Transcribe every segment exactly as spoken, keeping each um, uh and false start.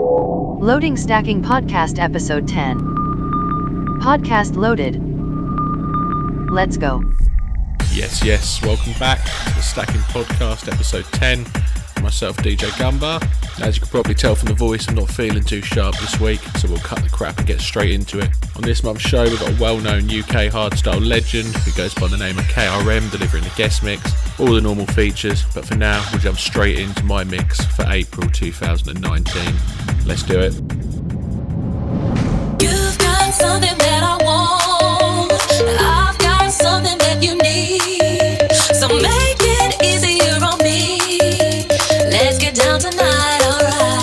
Loading Stacking Podcast Episode ten. Podcast loaded. Let's go. Yes, yes, welcome back to the Stacking Podcast Episode ten. Myself, D J Gumbar. As you can probably tell from the voice, I'm not feeling too sharp this week, so we'll cut the crap and get straight into it. On this month's show, we've got a well-known U K hardstyle legend who goes by the name of K R M delivering the guest mix, all the normal features, but for now, we'll jump straight into my mix for April two thousand nineteen. Let's do it. You've got something that I want. I've got something that you need. So make it easier on me. Let's get down tonight, alright.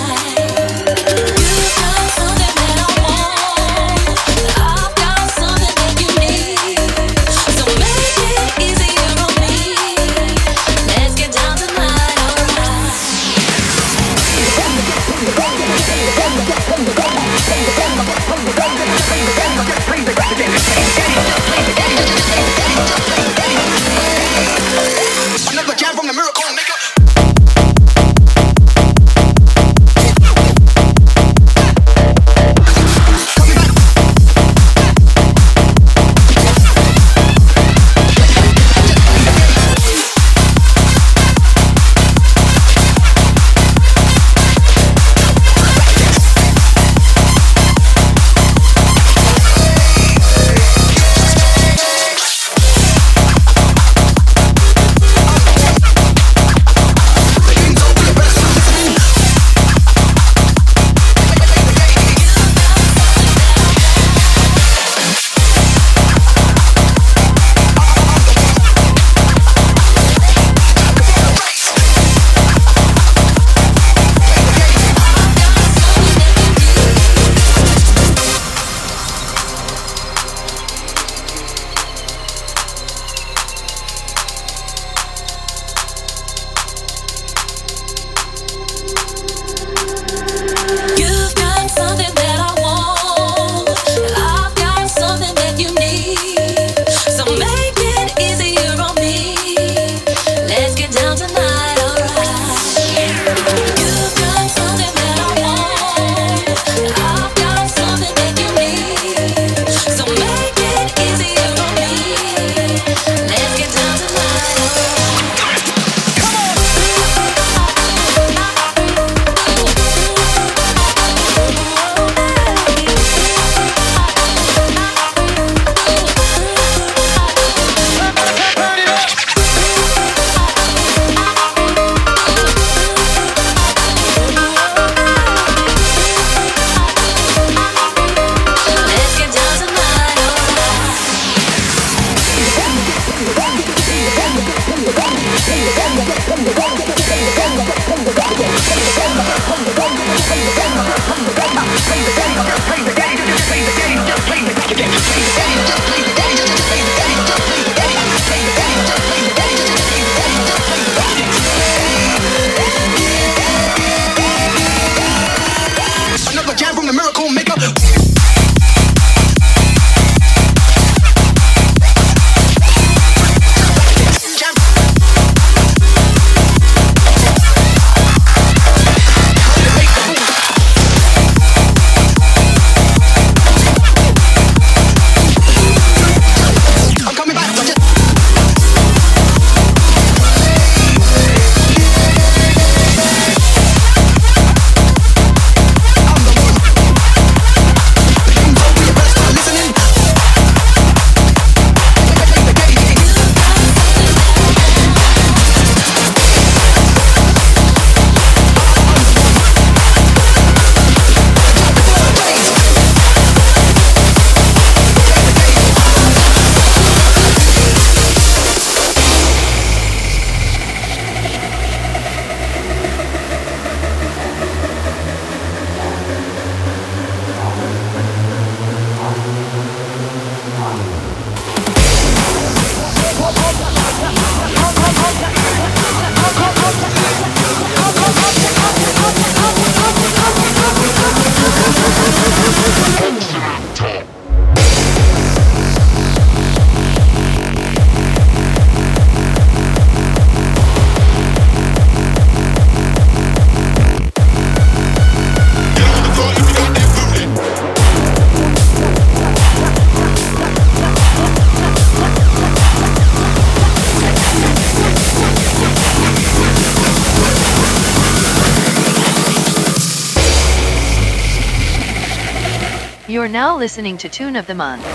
You're now listening to Tune of the Month. Here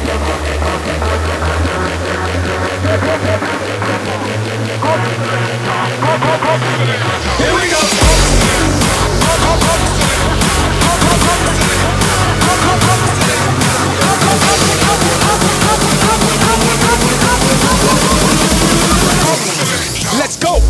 we go. Let's go. Here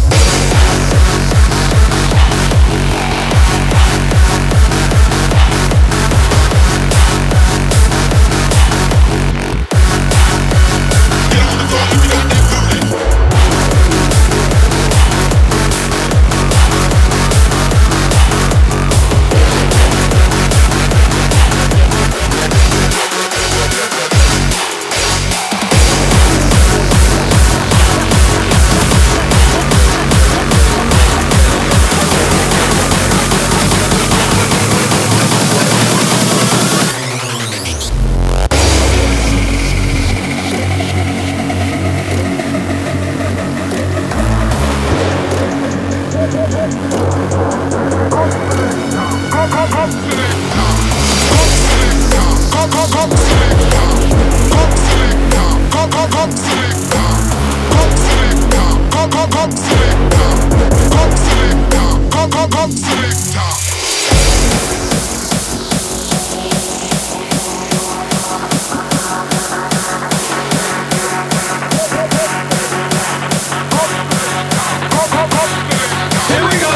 we go.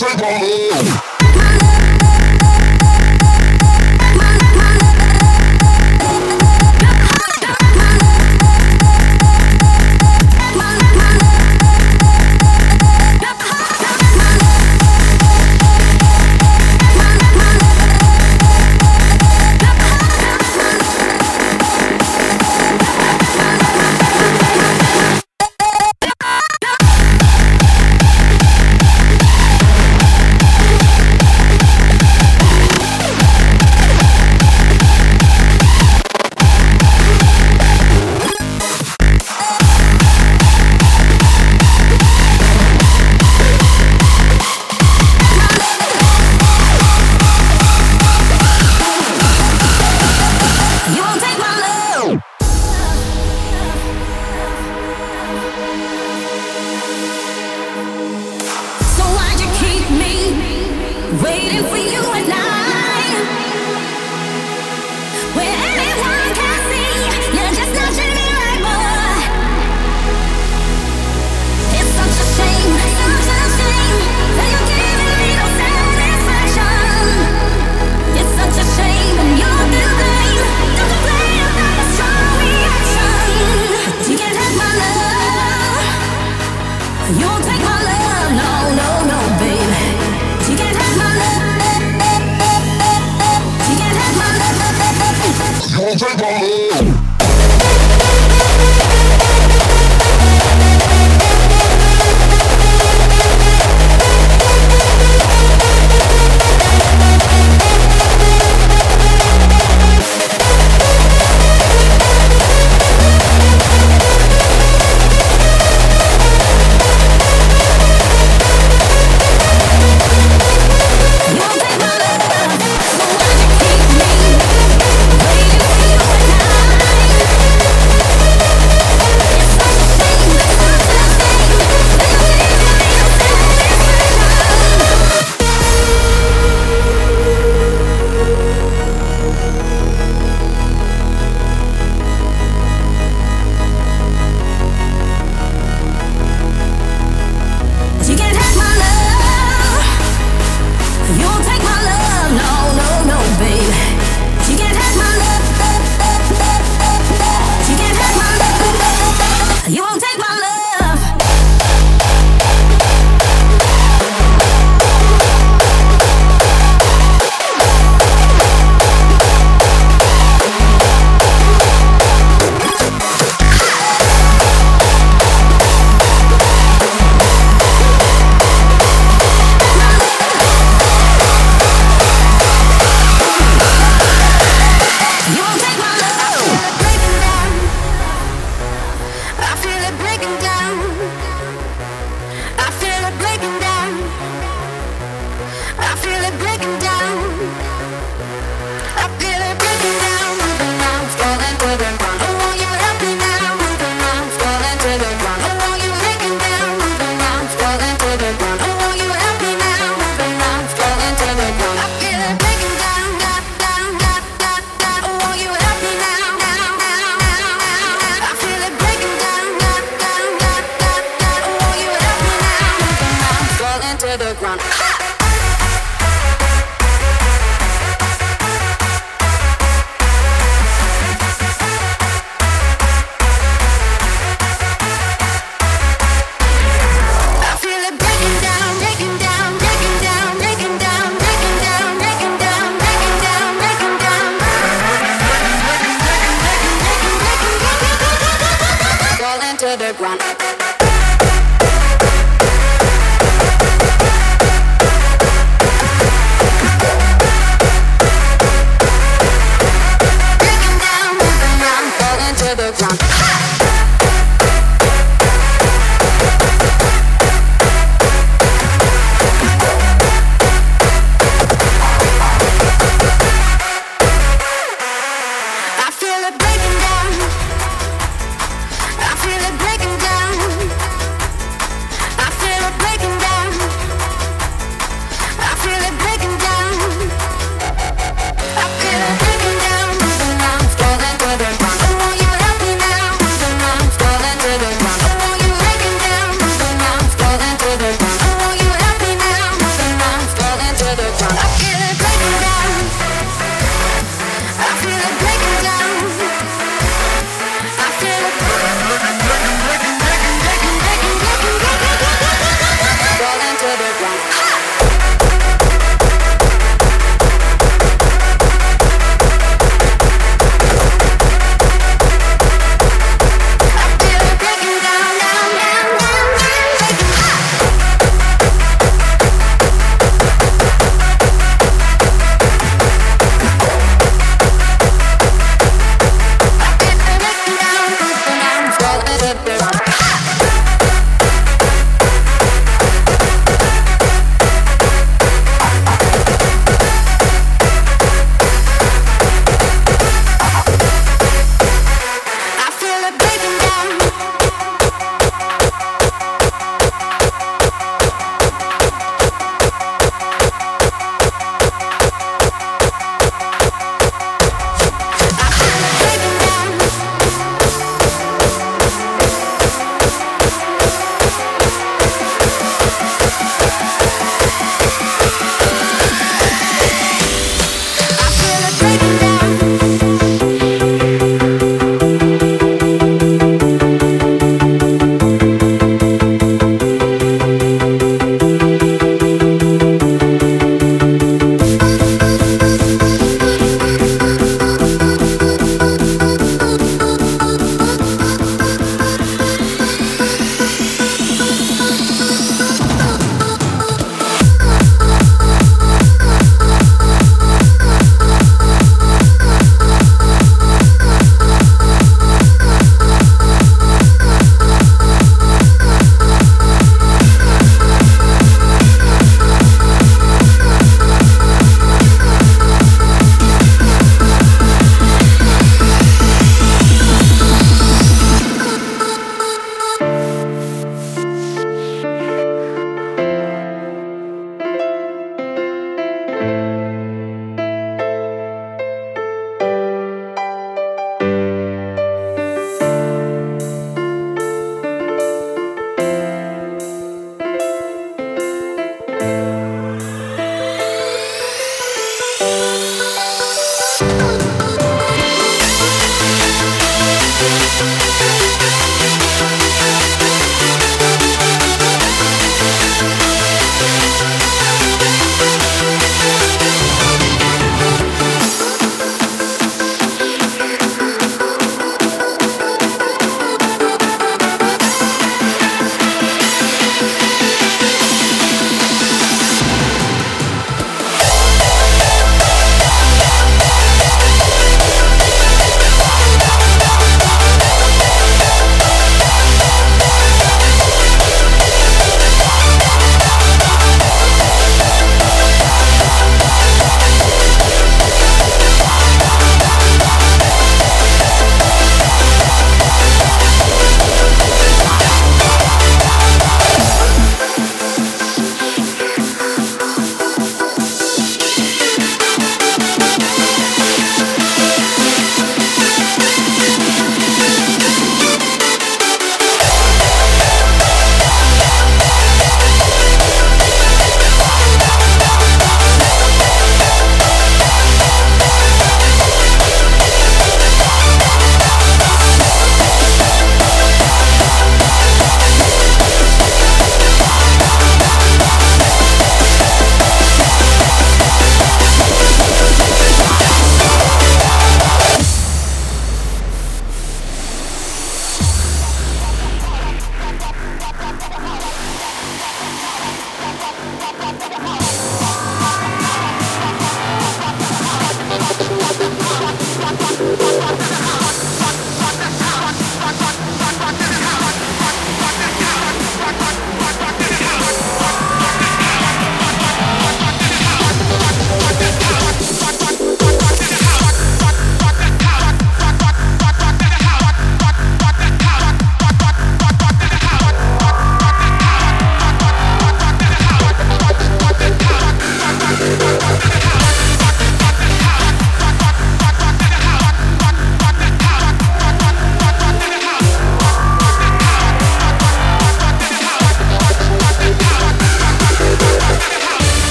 I feel it breaking down.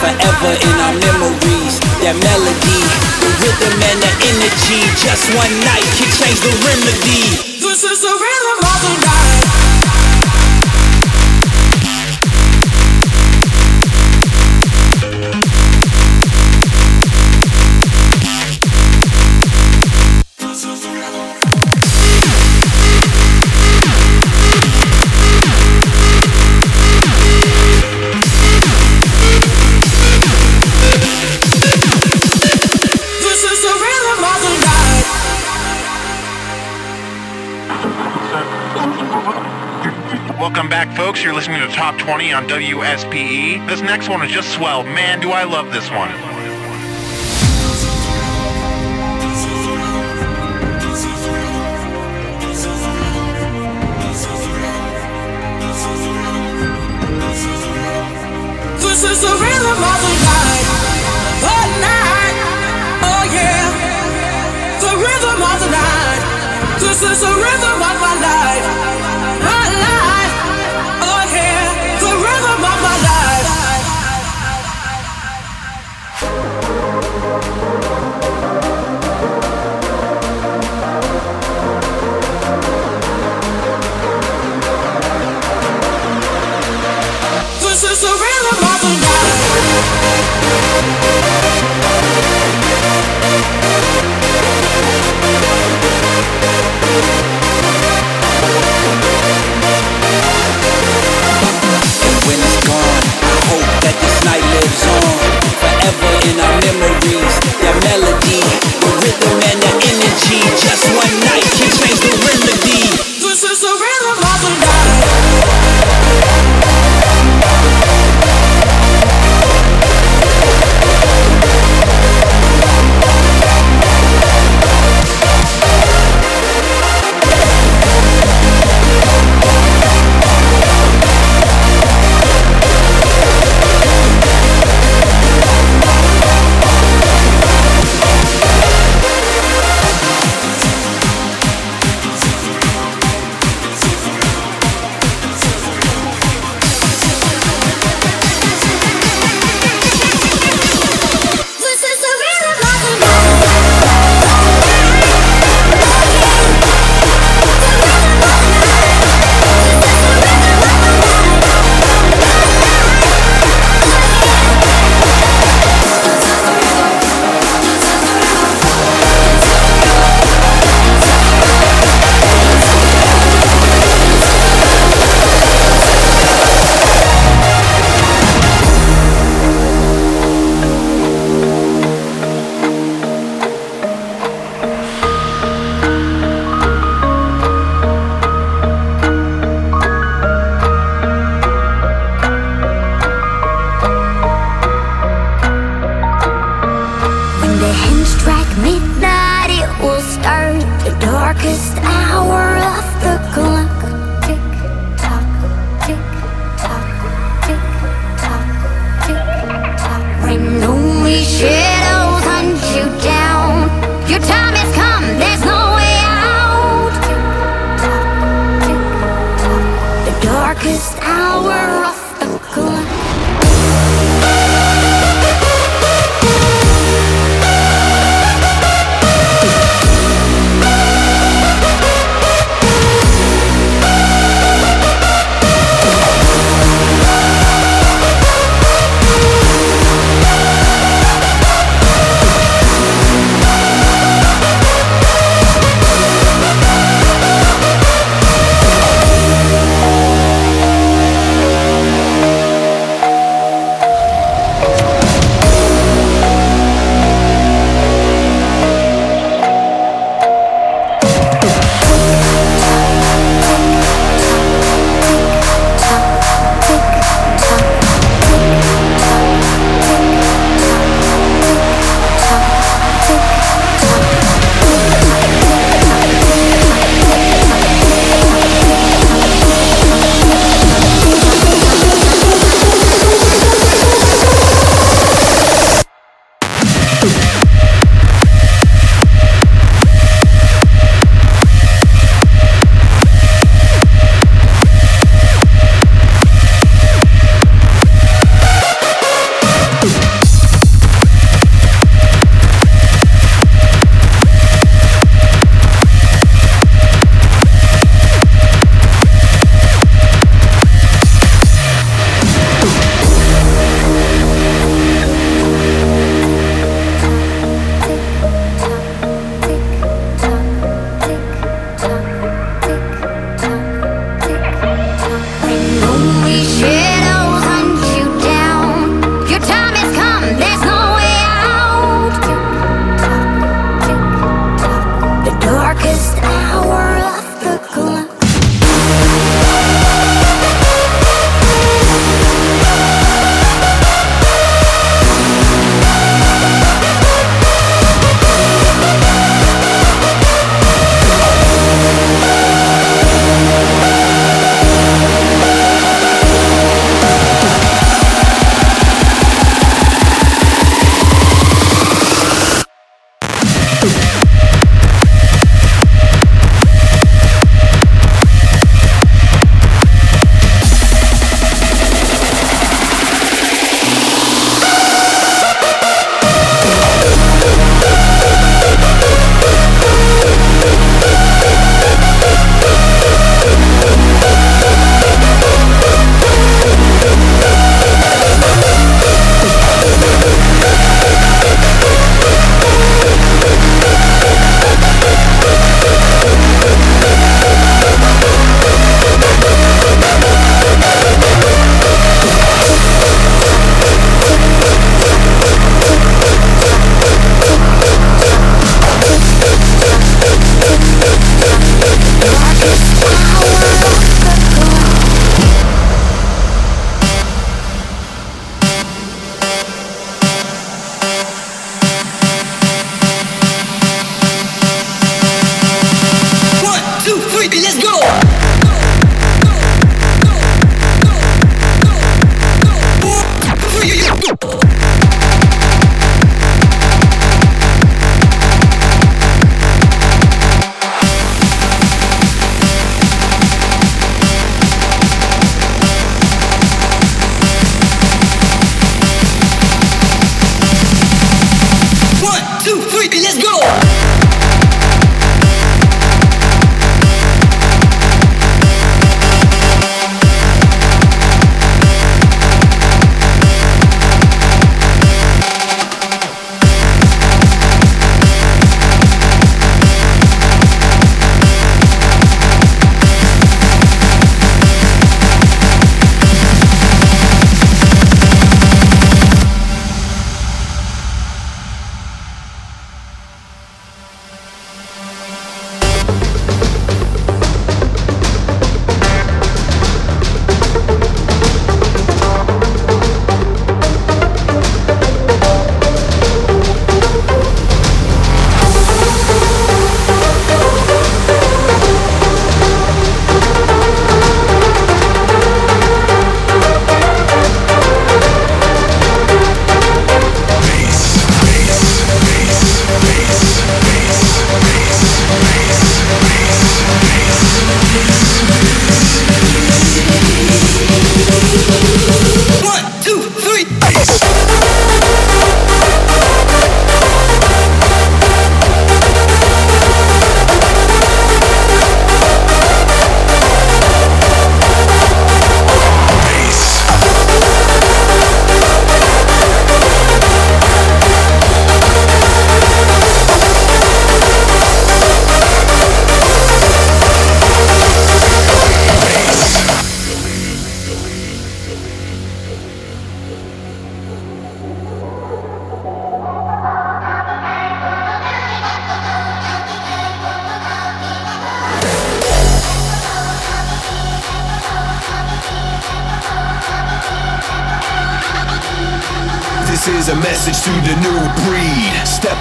forever in our memories. That melody, the rhythm and the energy, just one night can change the remedy. This is the rhythm of the night. Welcome back, folks. You're listening to the Top twenty on W S P E. This next one is just swell. Man, do I love this one. This is the rhythm of the night. Oh, night. Oh, yeah. The rhythm of the night. This is the rhythm of my life. Night lives on forever in our memories. That melody, the rhythm and the energy, just one night can change the remedy. This is the rhythm of the two, three, let's go!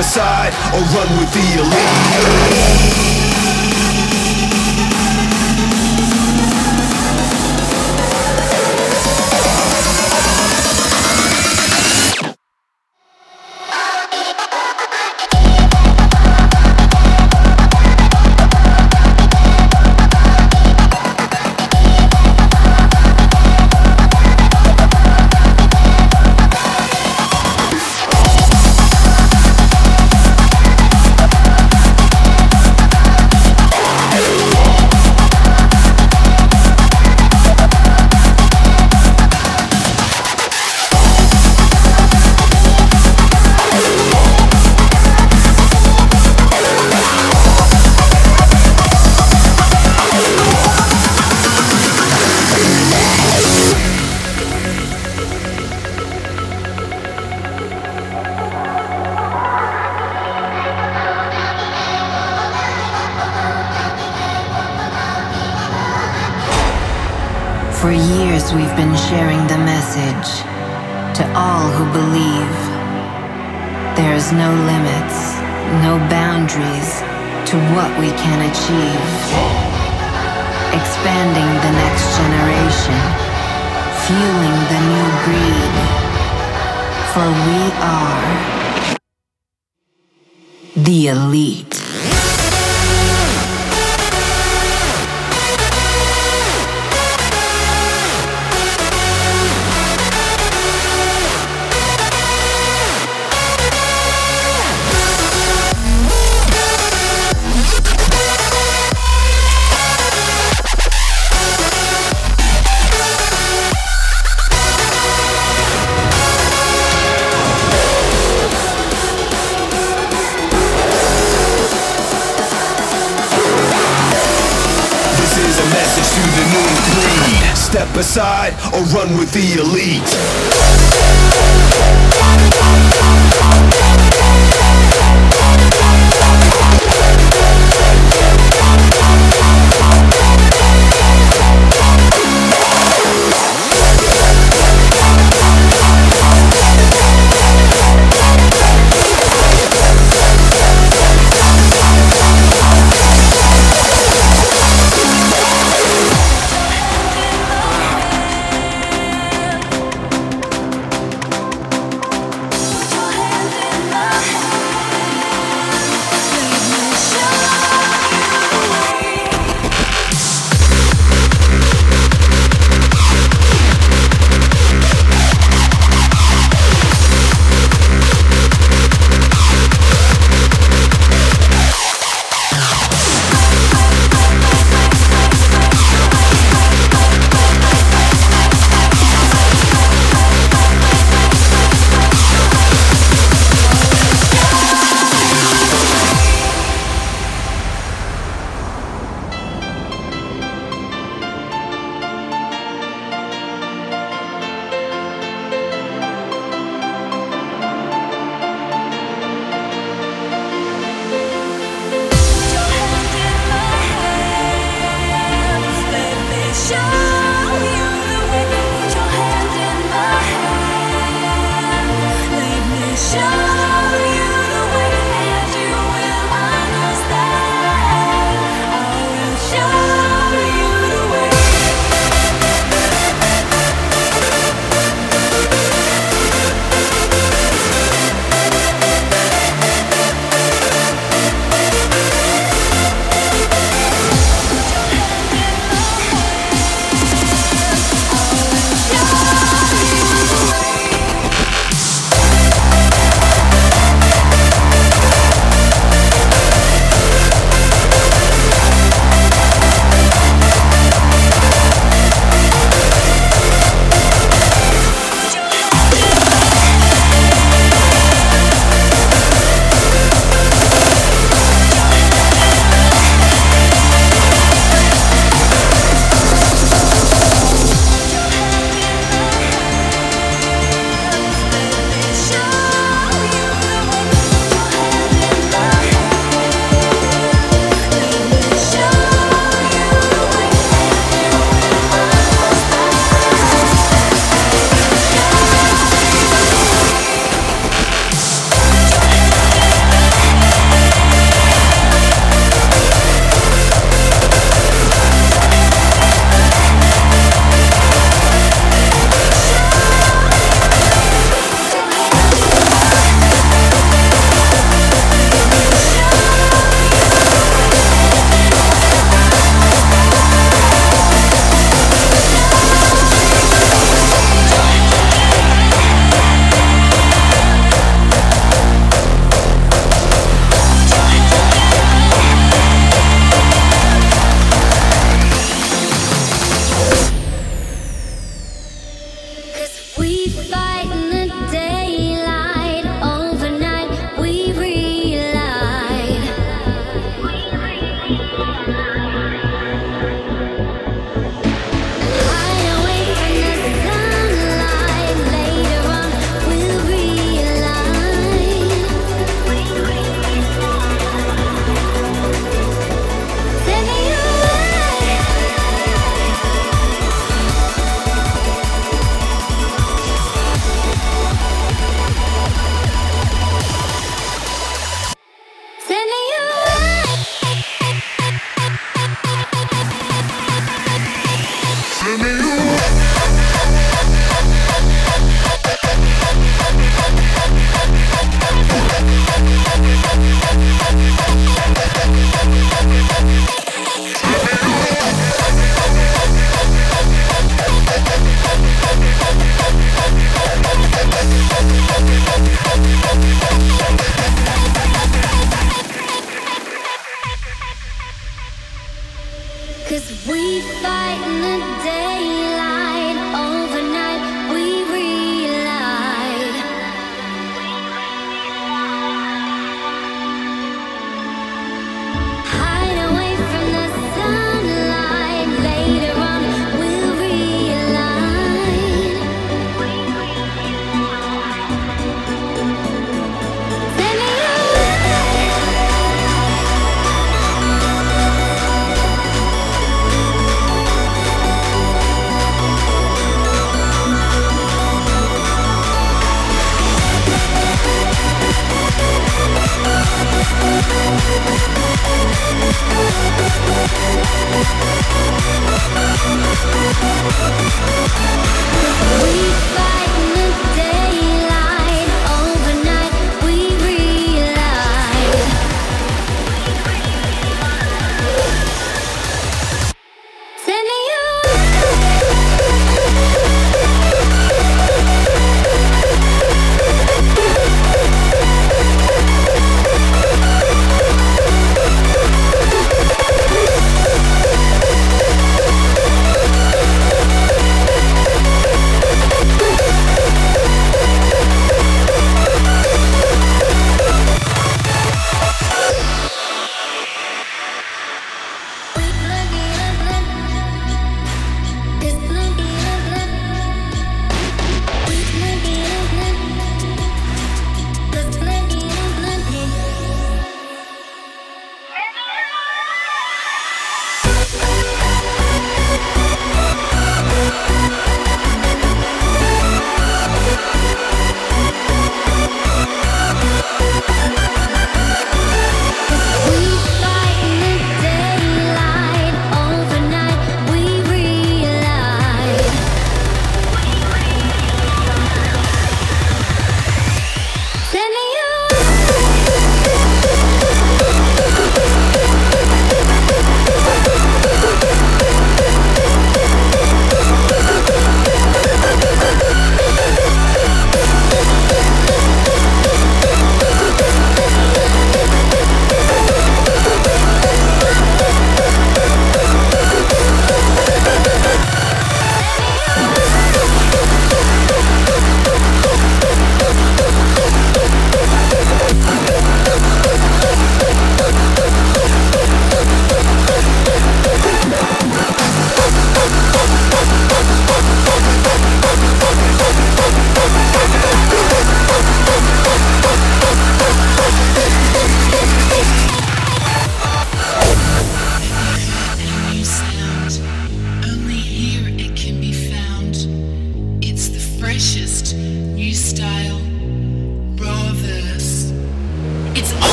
Aside or run with the elite.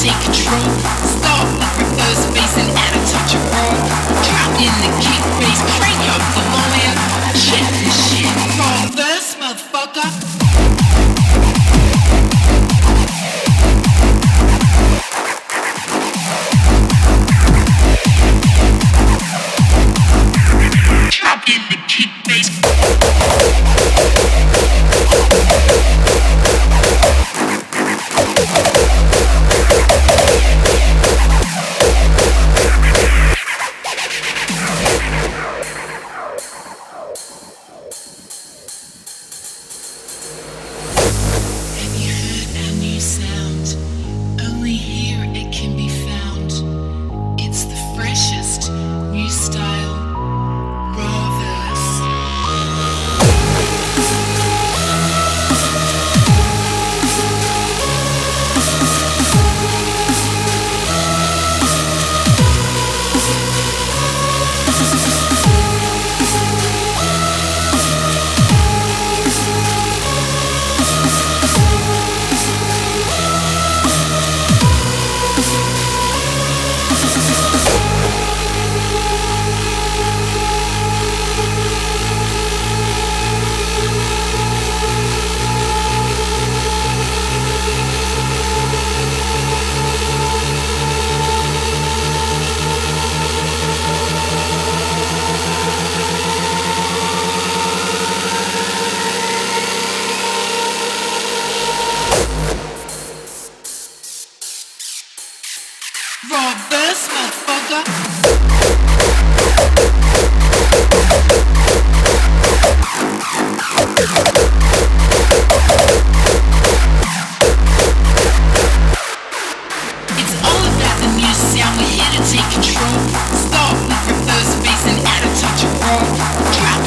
Take control, start with reverse bass and add a touch of roll.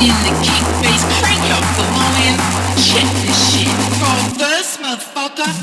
in the kick bass. Bring your volume. Check this shit. Roll first, motherfucker.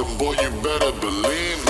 awesome, boy, you better believe me. Straight,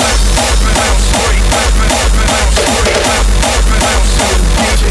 rapping out, straight, rapping out, straight, rapping out, straight, D J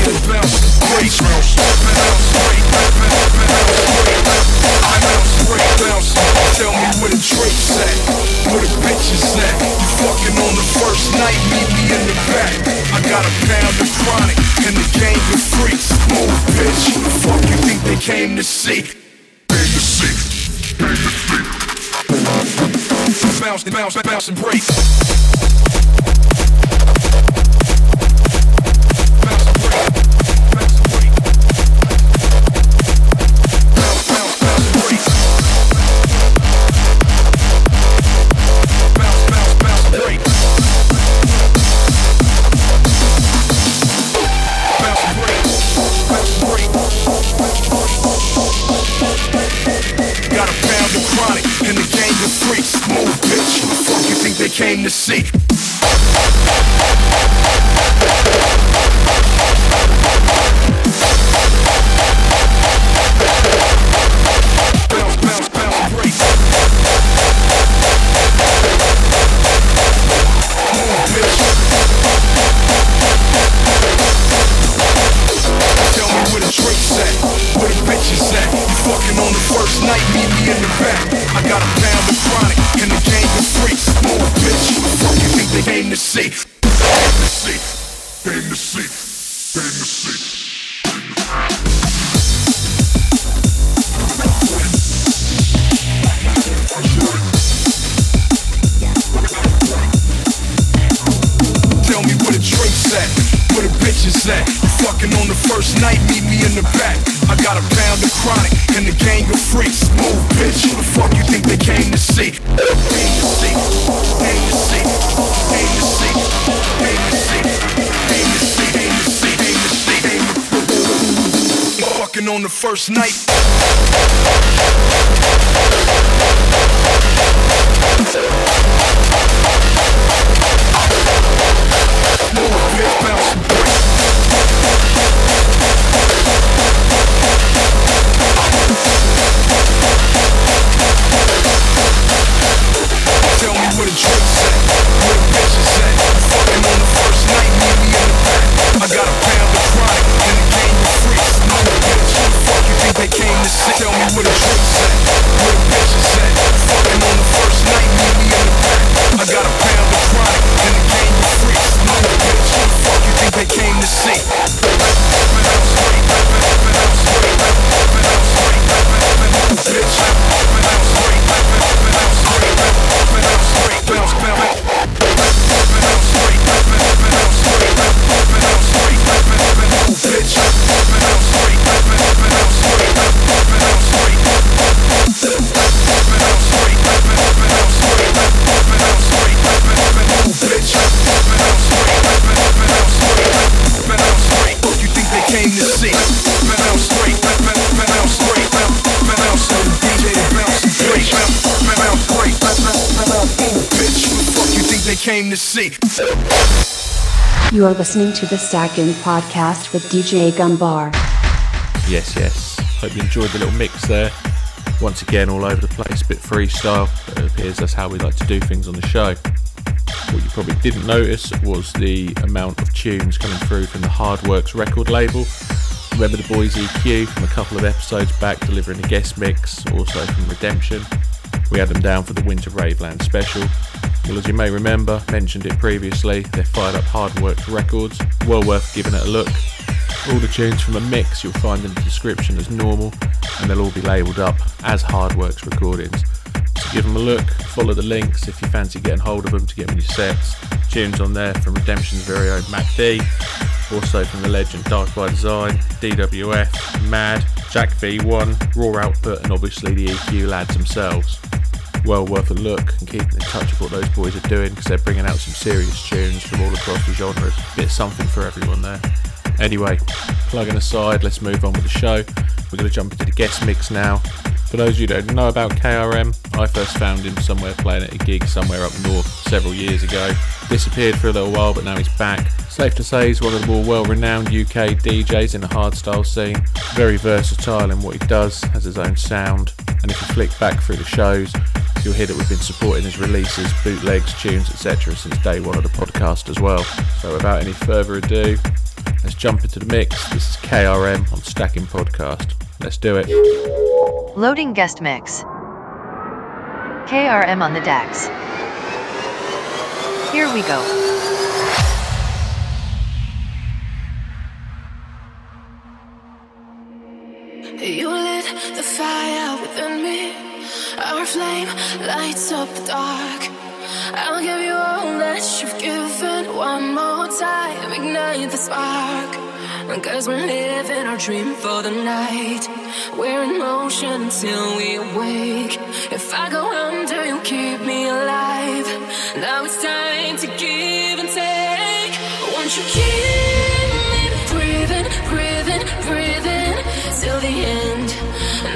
First night. You are listening to the Stacking Podcast with D J Gumbar. Yes, yes. Hope you enjoyed the little mix there. Once again, all over the place, a bit freestyle. It appears that's how we like to do things on the show. What you probably didn't notice was the amount of tunes coming through from the Hardworks record label. Remember the boys E Q from a couple of episodes back, delivering a guest mix, also from Redemption. We had them down for the Winter Raveland special. Well, as you may remember, mentioned it previously, they're fired up Hardworks Records, well worth giving it a look. All the tunes from a mix you'll find in the description as normal, and they'll all be labelled up as Hardworks recordings. So give them a look, follow the links if you fancy getting hold of them to get them your sets. Tunes on there from Redemption's very own Mac D, also from the legend Dark by Design, D W F, Mad, Jack V one, Raw Output, and obviously the E Q lads themselves. Well worth a look, and keeping in touch with what those boys are doing, because they're bringing out some serious tunes from all across the genres. Bit of something for everyone there. Anyway, plugging aside, let's move on with the show. We're going to jump into the guest mix now. For those of you that don't know about K R M, I first found him somewhere playing at a gig somewhere up north several years ago. Disappeared for a little while, but now he's back. Safe to say he's one of the more well-renowned U K D Js in the hardstyle scene. Very versatile in what he does, has his own sound, and if you flick back through the shows, you'll hear that we've been supporting his releases, bootlegs, tunes, et cetera since day one of the podcast as well. So without any further ado, Let's jump into the mix. This is K R M on Stacking Podcast. Let's do it. Loading guest mix. K R M on the decks. Here we go. You lit the fire within me. Our flame lights up the dark. I'll give you all that you've given. One more time, ignite the spark. Cause we're living our dream for the night. We're in motion till we awake. If I go under, you keep me alive. Now it's time to give and take. Won't you keep me breathing, breathing, breathing till the end?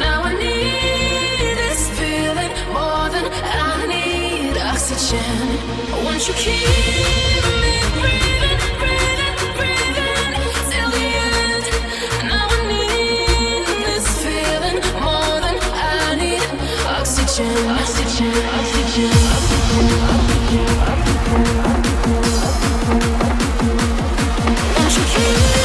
Now I need this feeling more than I need oxygen. Won't you keep me breathing, breathing, breathing till the end? Now I need this feeling more than I need oxygen, oxygen, oxygen, oxygen, oxygen, oxygen. Won't you keep?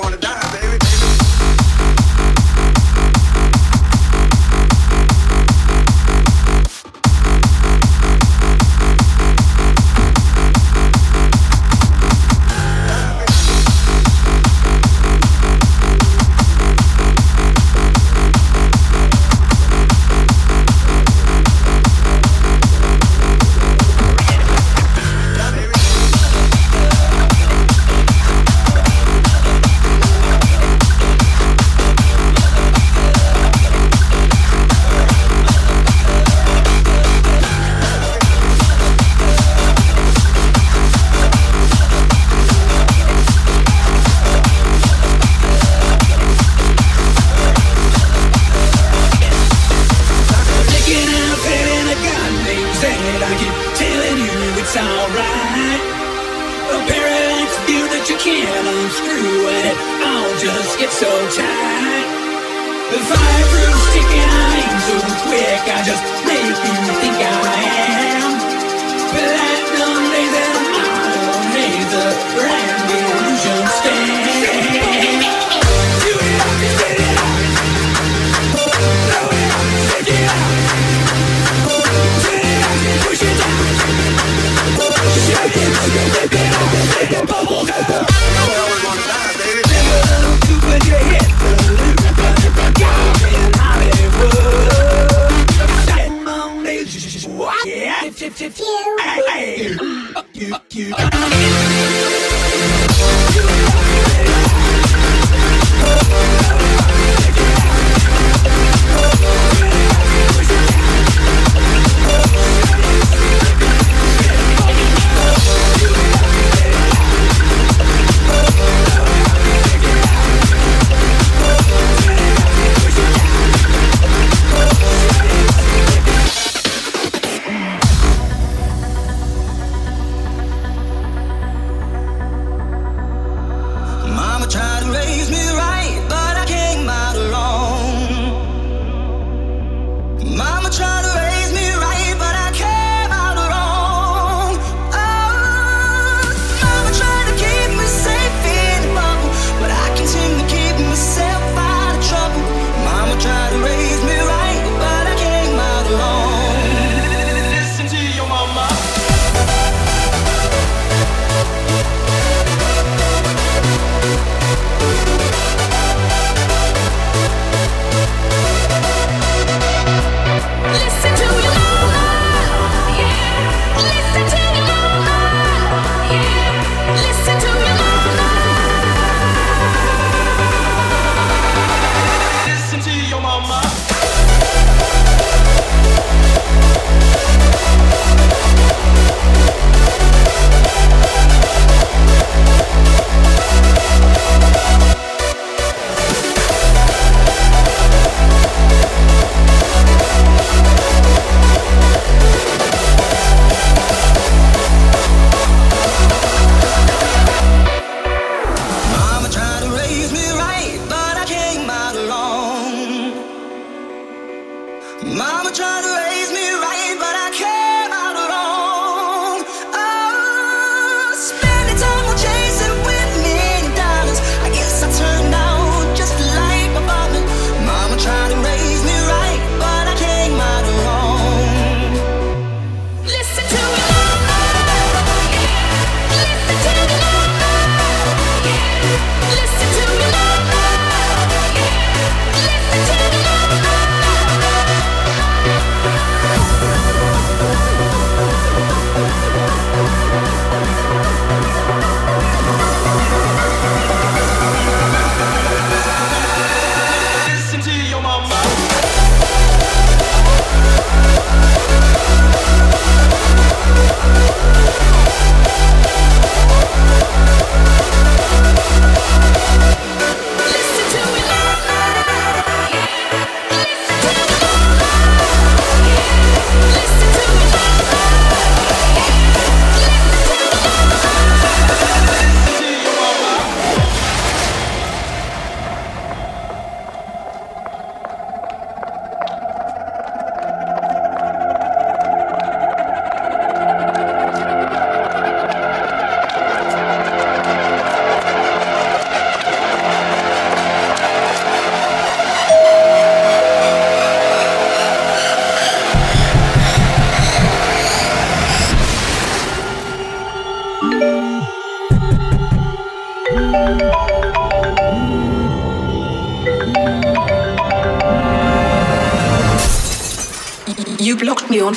gonna die. What? Yeah. Hey, hey. blocked me on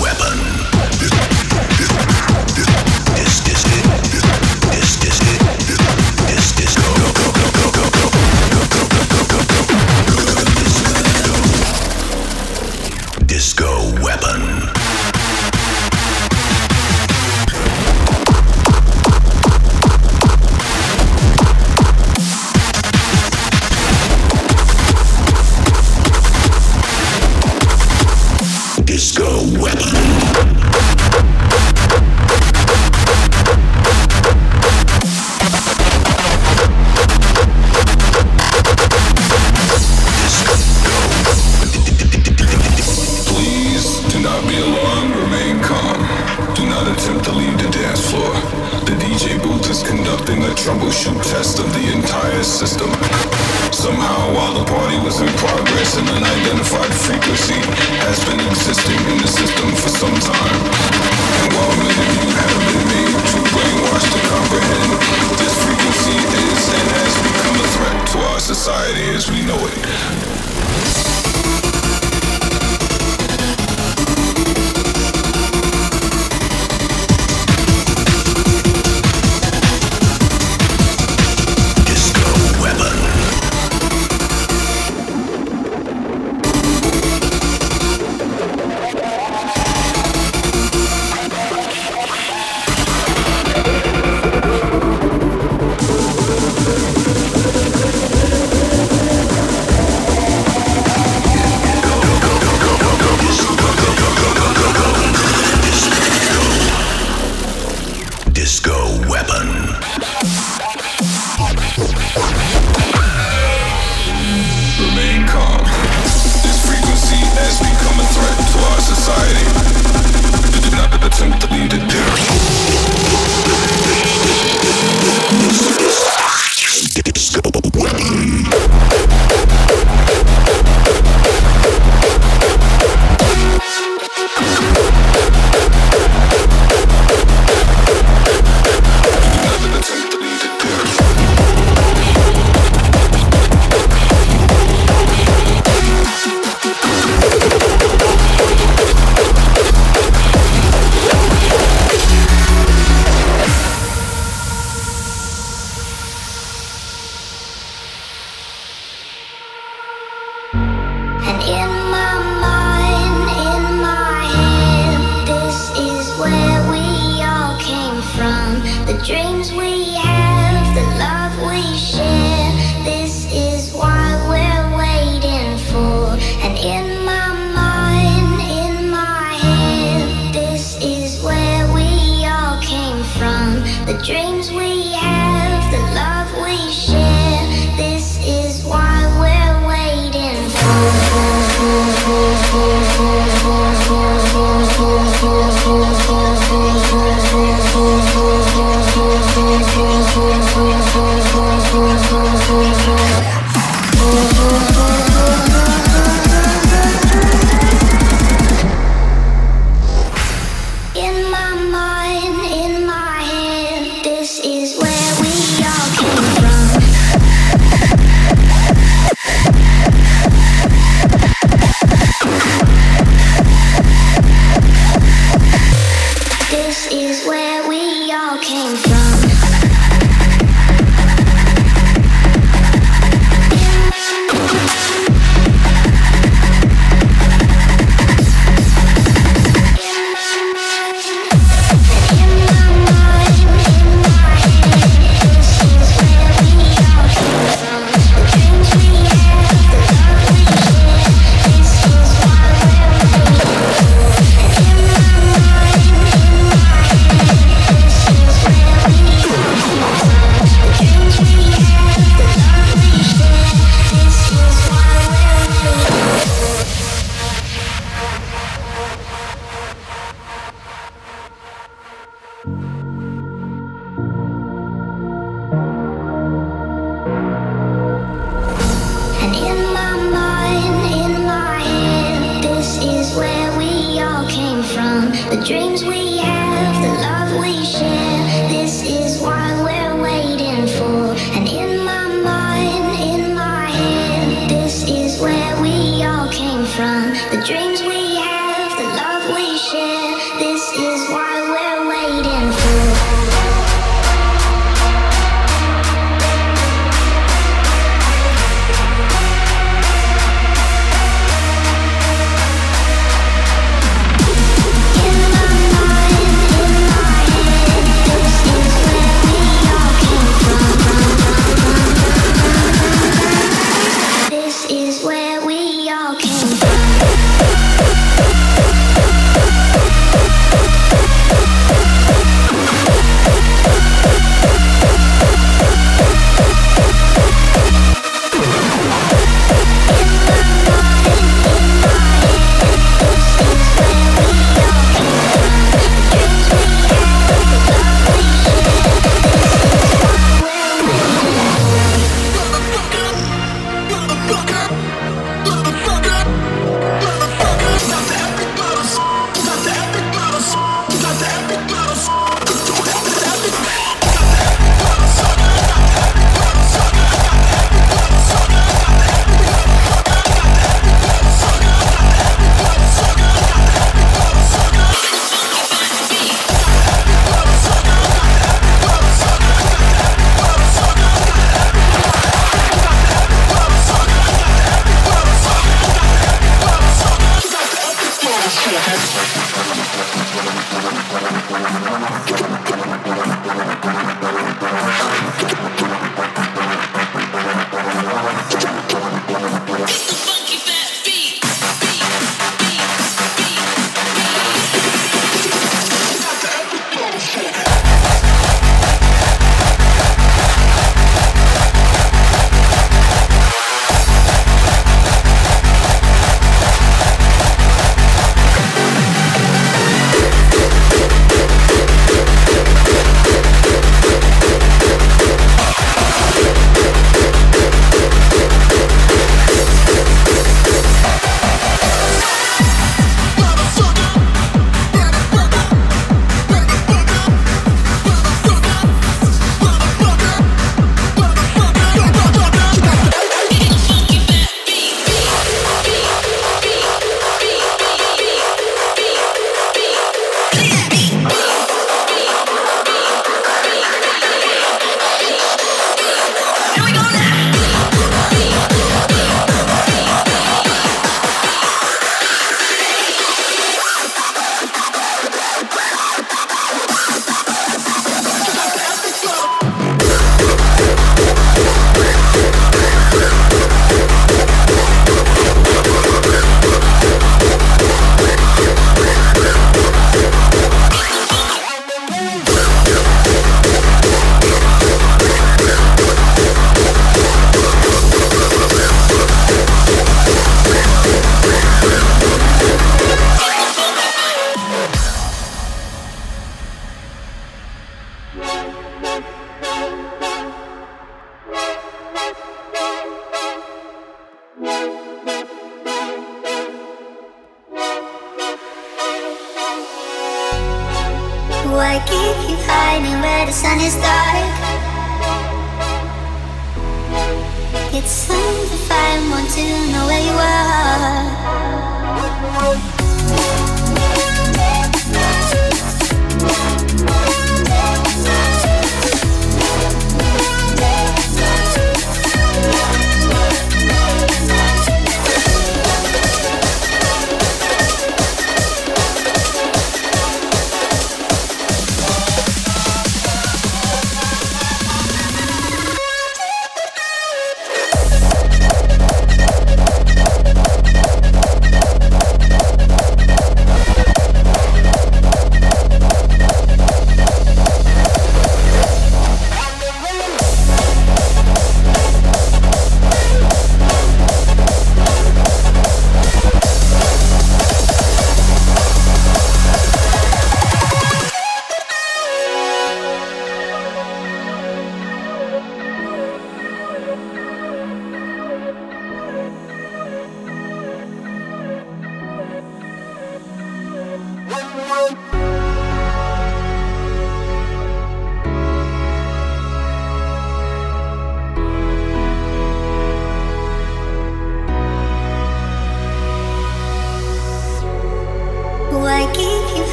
Weapon. This, this, this, this, this, this, this, this, this, Disco Weapon.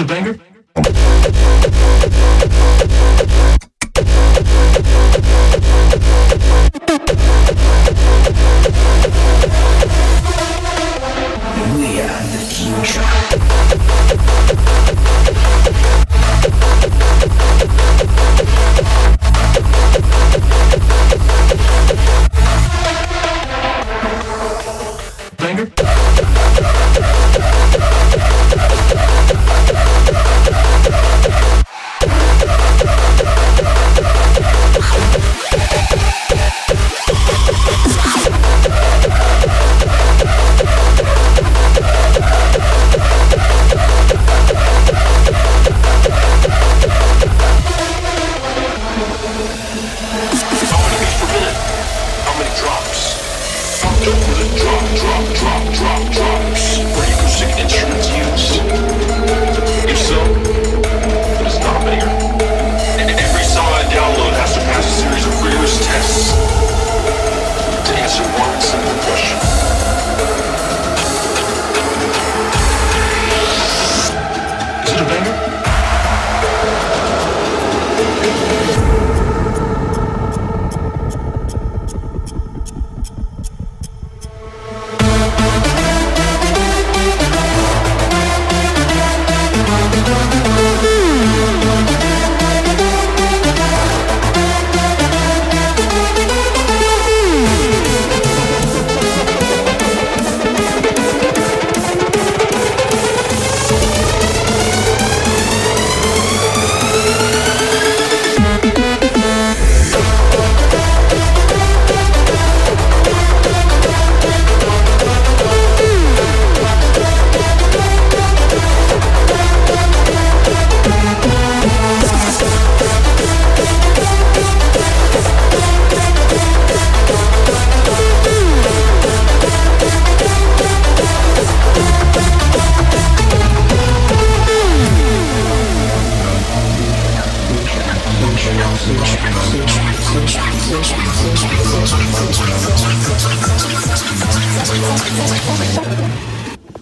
a banger. We are the future. Banger.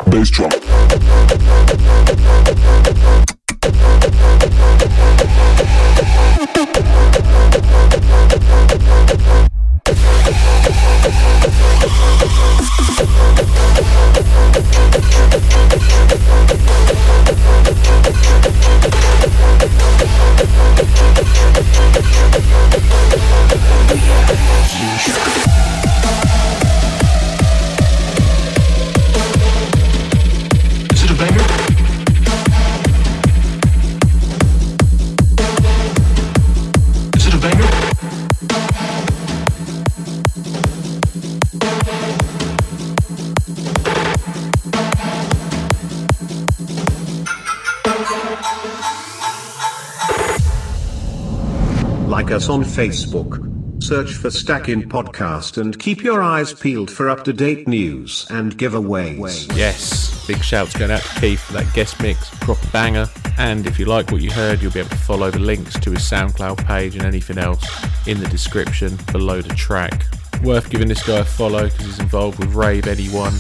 Bass drum. On Facebook, search for Stackin' Podcast and keep your eyes peeled for up-to-date news and giveaways. Yes, big shouts going out to Keith for that guest mix, proper banger. And if you like what you heard, you'll be able to follow the links to his SoundCloud page and anything else in the description below the track. Worth giving this guy a follow because he's involved with Rave eighty-one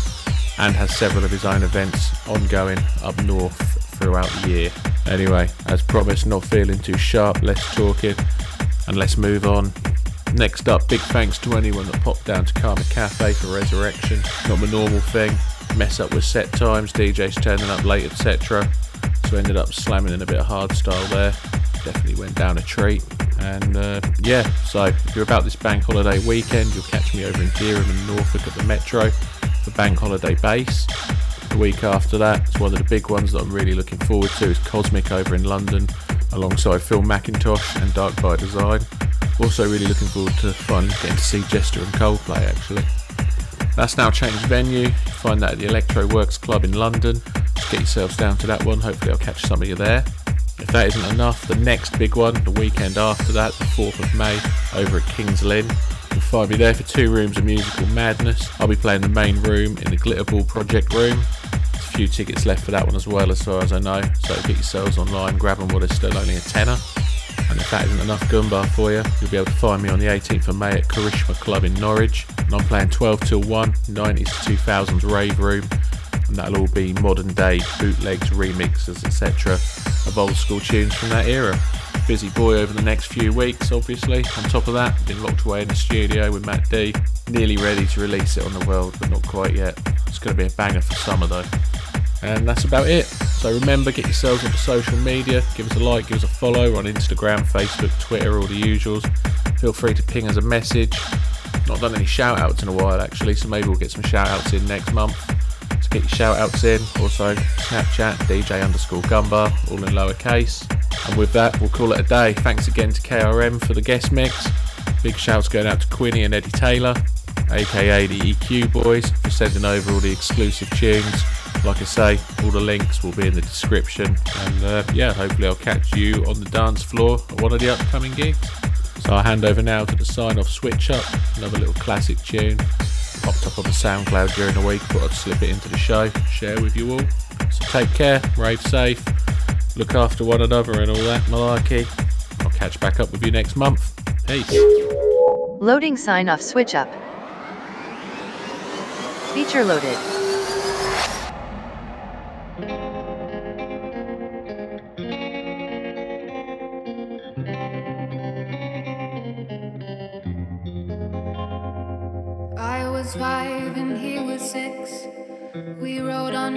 and has several of his own events ongoing up north throughout the year. Anyway, as promised, not feeling too sharp, less talking. And let's move on. Next up, big thanks to anyone that popped down to Karma Cafe for Resurrection. Not my normal thing. Mess up with set times, D Js turning up late, et cetera. So ended up slamming in a bit of hard style there. Definitely went down a treat. And uh, yeah, so if you're about this bank holiday weekend, you'll catch me over in Durham and Norfolk at the Metro for Bank Holiday Base. The week after that, it's one of the big ones that I'm really looking forward to is Cosmic over in London, alongside Phil McIntosh and Dark by Design. Also really looking forward to fun getting to see Jester and Coldplay actually. That's now changed venue. You find that at the Electro Works Club in London. Just get yourselves down to that one. Hopefully I'll catch some of you there. If that isn't enough, the next big one, the weekend after that, the fourth of May, over at Kings Lynn. You'll find me there for two rooms of musical madness. I'll be playing the main room in the Glitterball Project Room. Few tickets left for that one as well, as far as I know, so get yourselves online, grab them while there's still only a tenner. And if that isn't enough Gumbar for you, you'll be able to find me on the eighteenth of May at Karishma Club in Norwich, and I'm playing twelve till one, nineties to two thousands rave room. and that'll all be modern day bootlegs, remixes, etc. of old school tunes from that era. Busy boy over the next few weeks, obviously. On top of that, been locked away in the studio with Matt D, nearly ready to release it on the world, but not quite yet. It's going to be a banger for summer though. And that's about it. So remember, get yourselves onto social media, give us a like, give us a follow on Instagram, Facebook, Twitter, all the usuals. Feel free to ping us a message. Not done any shout outs in a while actually, so maybe we'll get some shout outs in next month. So get your shout outs in. Also Snapchat, D J underscore Gumbar, all in lowercase. And with that, we'll call it a day. Thanks again to K R M for the guest mix. Big shouts going out to Quinny and Eddie Taylor, aka the E Q boys, for sending over all the exclusive tunes. Like I say, all the links will be in the description. And uh, yeah, hopefully I'll catch you on the dance floor at one of the upcoming gigs. So I'll hand over now to the sign-off switch-up, another little classic tune. Popped up on the SoundCloud during the week, but I'd slip it into the show, share with you all. So take care, rave safe. Look after one another and all that malarkey. I'll catch back up with you next month. Peace. Loading sign off switch up. Feature loaded. I was five and he was six. We rode on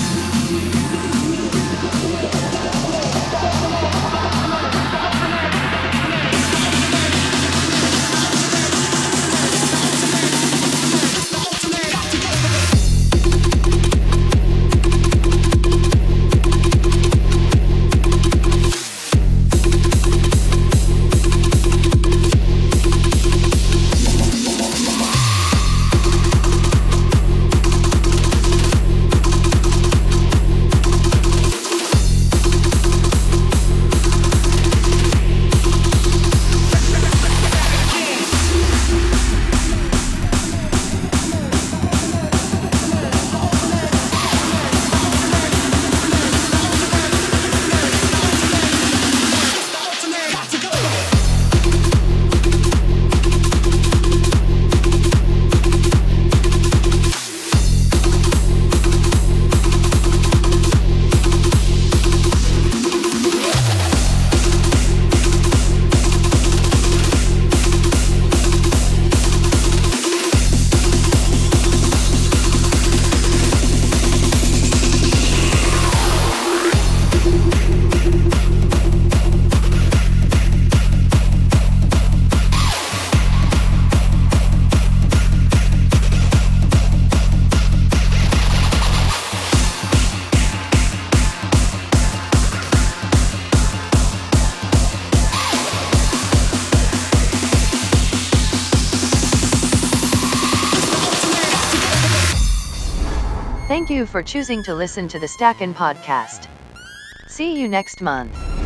Thank you for choosing to listen to the Stackin' Podcast. See you next month.